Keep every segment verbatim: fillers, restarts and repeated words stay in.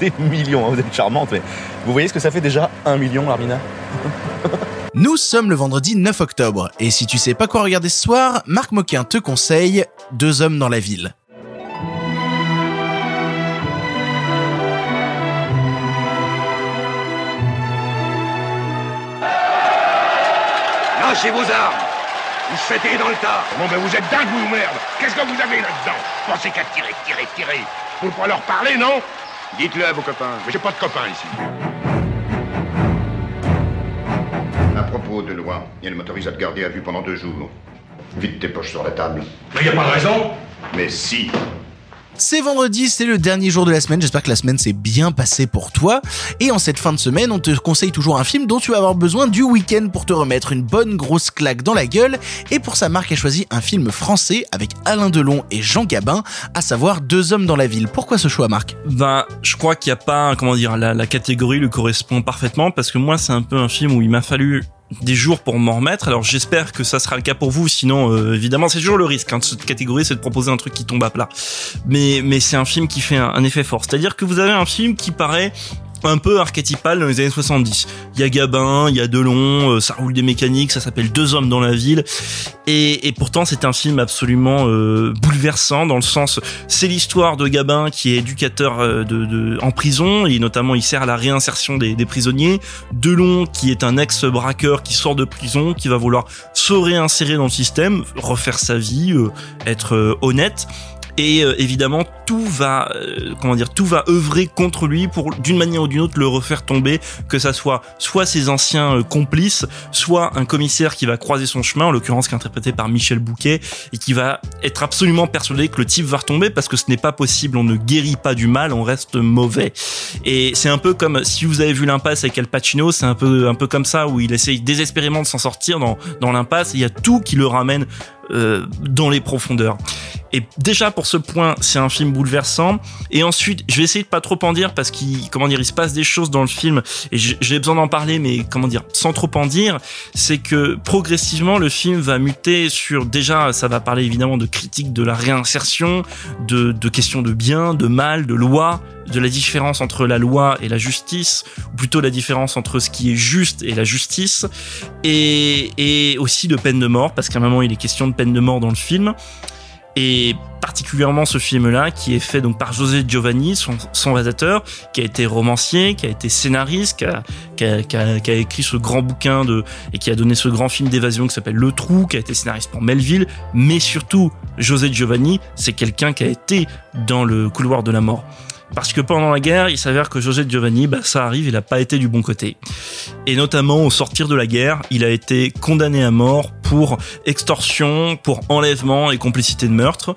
Des millions, hein, vous êtes charmante, mais vous voyez ce que ça fait déjà, un million, Larmina. Nous sommes le vendredi neuf octobre, et si tu sais pas quoi regarder ce soir, Marc Moquin te conseille Deux hommes dans la ville. Lâchez vos armes! Vous se faites tirer dans le tas! Bon ben vous êtes dingue, vous merde! Qu'est-ce que vous avez là-dedans? Pensez qu'à tirer, tirer, tirer! Vous pourrez leur parler, non? Dites-le à vos copains. Mais j'ai pas de copains ici. À propos de loi, elle m'autorise à te garder à vue pendant deux jours. Vide tes poches sur la table. Mais y a pas de raison! Mais si! C'est vendredi, c'est le dernier jour de la semaine, j'espère que la semaine s'est bien passée pour toi. Et en cette fin de semaine, on te conseille toujours un film dont tu vas avoir besoin du week-end pour te remettre une bonne grosse claque dans la gueule. Et pour ça, Marc a choisi un film français avec Alain Delon et Jean Gabin, à savoir Deux hommes dans la ville. Pourquoi ce choix, Marc ? Ben, je crois qu'il n'y a pas, comment dire, la, la catégorie lui correspond parfaitement, parce que moi, c'est un peu un film où il m'a fallu des jours pour m'en remettre. Alors j'espère que ça sera le cas pour vous, sinon euh, évidemment c'est toujours le risque, hein, de cette catégorie, c'est de proposer un truc qui tombe à plat, mais, mais c'est un film qui fait un, un effet fort, c'est-à-dire que vous avez un film qui paraît un peu archétypal dans les années soixante-dix. Il y a Gabin, il y a Delon, euh, ça roule des mécaniques, ça s'appelle Deux hommes dans la ville. Et, et pourtant, c'est un film absolument euh, bouleversant, dans le sens, c'est l'histoire de Gabin qui est éducateur de, de, en prison, et notamment il sert à la réinsertion des, des prisonniers. Delon, qui est un ex-braqueur qui sort de prison, qui va vouloir se réinsérer dans le système, refaire sa vie, euh, être euh, honnête. Et euh, évidemment, tout va, euh, comment dire, tout va œuvrer contre lui pour, d'une manière ou d'une autre, le refaire tomber, que ça soit soit ses anciens euh, complices, soit un commissaire qui va croiser son chemin, en l'occurrence qui est interprété par Michel Bouquet, et qui va être absolument persuadé que le type va retomber, parce que ce n'est pas possible, on ne guérit pas du mal, on reste mauvais. Et c'est un peu comme, si vous avez vu L'Impasse avec Al Pacino, c'est un peu, un peu comme ça, où il essaye désespérément de s'en sortir dans, dans l'impasse, et il y a tout qui le ramène Euh, dans les profondeurs. Et déjà pour ce point, c'est un film bouleversant. Et ensuite, je vais essayer de pas trop en dire, parce qu'il, comment dire, il se passe des choses dans le film et j'ai besoin d'en parler, mais comment dire, sans trop en dire. C'est que progressivement, le film va muter sur, déjà, ça va parler évidemment de critiques de la réinsertion, de, de questions de bien, de mal, de loi, de la différence entre la loi et la justice, ou plutôt la différence entre ce qui est juste et la justice, et, et aussi de peine de mort, parce qu'à un moment il est question de peine de mort dans le film, et particulièrement ce film-là, qui est fait donc par José Giovanni, son, son réalisateur, qui a été romancier, qui a été scénariste, qui a, qui a, qui a, qui a écrit ce grand bouquin de, et qui a donné ce grand film d'évasion qui s'appelle Le Trou, qui a été scénariste pour Melville, mais surtout José Giovanni, c'est quelqu'un qui a été dans le couloir de la mort. Parce que pendant la guerre, il s'avère que José Giovanni, bah, ça arrive, il a pas été du bon côté. Et notamment, au sortir de la guerre, il a été condamné à mort pour extorsion, pour enlèvement et complicité de meurtre.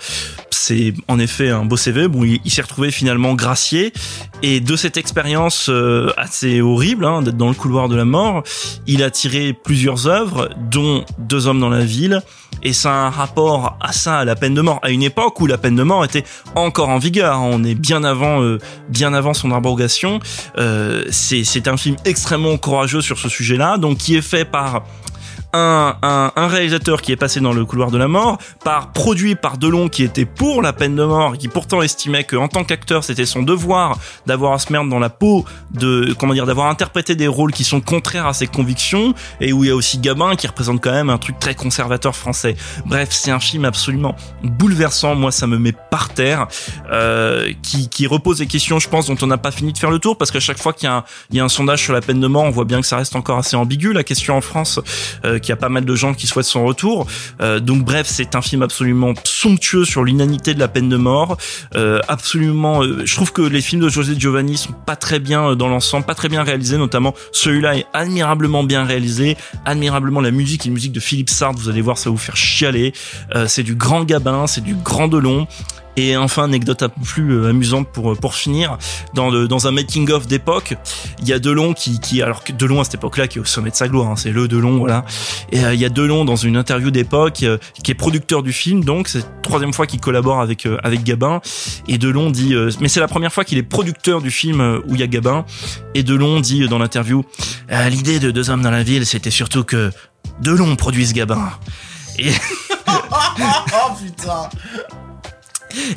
C'est en effet un beau C V. Bon, il, il s'est retrouvé finalement gracié. Et de cette expérience euh, assez horrible, hein, d'être dans le couloir de la mort, il a tiré plusieurs œuvres, dont Deux hommes dans la ville. Et ça a un rapport à ça, à la peine de mort, à une époque où la peine de mort était encore en vigueur. On est bien avant bien avant son abrogation. Euh, c'est, c'est un film extrêmement courageux sur ce sujet-là, donc qui est fait par un, un, un réalisateur qui est passé dans le couloir de la mort, par produit par Delon qui était pour la peine de mort, qui pourtant estimait que en tant qu'acteur c'était son devoir d'avoir à se mettre dans la peau de, comment dire, d'avoir interprété des rôles qui sont contraires à ses convictions, et où il y a aussi Gabin qui représente quand même un truc très conservateur français. Bref, c'est un film absolument bouleversant, moi ça me met par terre, euh, qui, qui repose des questions, je pense, dont on n'a pas fini de faire le tour, parce qu'à chaque fois qu'il y a un, il y a un sondage sur la peine de mort, on voit bien que ça reste encore assez ambigu, la question en France, euh, qu'il y a pas mal de gens qui souhaitent son retour. Euh, donc bref, c'est un film absolument somptueux sur l'inanité de la peine de mort. Euh, absolument, euh, je trouve que les films de José Giovanni sont pas très bien dans l'ensemble, pas très bien réalisés, notamment celui-là est admirablement bien réalisé, admirablement la musique, une musique de Philippe Sartre, vous allez voir, ça va vous faire chialer. Euh, c'est du grand Gabin, c'est du grand Delon. Et enfin, anecdote un peu plus euh, amusante pour pour finir, dans le, dans un making of d'époque, il y a Delon qui qui alors que Delon à cette époque-là qui est au sommet de sa gloire, hein, c'est le Delon, voilà. Et euh, il y a Delon dans une interview d'époque euh, qui est producteur du film, donc c'est la troisième fois qu'il collabore avec euh, avec Gabin, et Delon dit euh, mais c'est la première fois qu'il est producteur du film euh, où il y a Gabin, et Delon dit euh, dans l'interview euh, l'idée de Deux hommes dans la ville, c'était surtout que Delon produise Gabin. Et oh putain.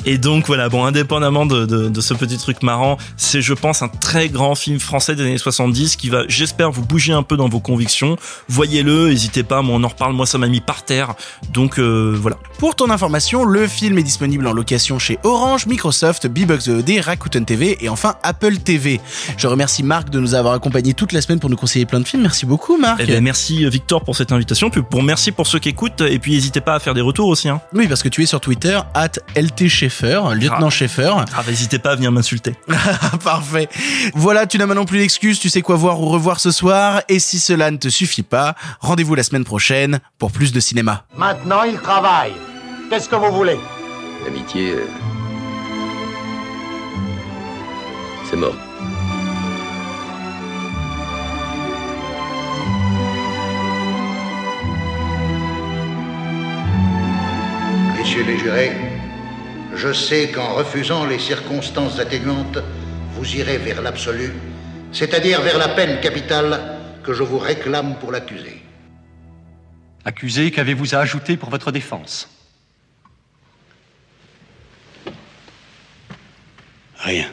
Et donc voilà, bon, indépendamment de, de, de ce petit truc marrant, c'est, je pense, un très grand film français des années soixante-dix qui va, j'espère, vous bouger un peu dans vos convictions. Voyez-le, n'hésitez pas, moi on en reparle, moi ça m'a mis par terre. Donc euh, voilà. Pour ton information, le film est disponible en location chez Orange, Microsoft, B-Bucks E O D, Rakuten T V et enfin Apple T V. Je remercie Marc de nous avoir accompagnés toute la semaine pour nous conseiller plein de films. Merci beaucoup Marc. Eh bien, merci Victor pour cette invitation, puis pour merci pour ceux qui écoutent et puis n'hésitez pas à faire des retours aussi. Hein. Oui, parce que tu es sur Twitter arobase L T Schaeffer, Lieutenant Schaeffer. Ah, bah, n'hésitez pas à venir m'insulter. Parfait. Voilà, tu n'as maintenant plus d'excuses, tu sais quoi voir ou revoir ce soir et si cela ne te suffit pas, rendez-vous la semaine prochaine pour plus de cinéma. Maintenant, il travaille. Qu'est-ce que vous voulez ? L'amitié, euh... c'est mort. Messieurs les jurés, je sais qu'en refusant les circonstances atténuantes, vous irez vers l'absolu, c'est-à-dire vers la peine capitale que je vous réclame pour l'accusé. Accusé, qu'avez-vous à ajouter pour votre défense ? Rien.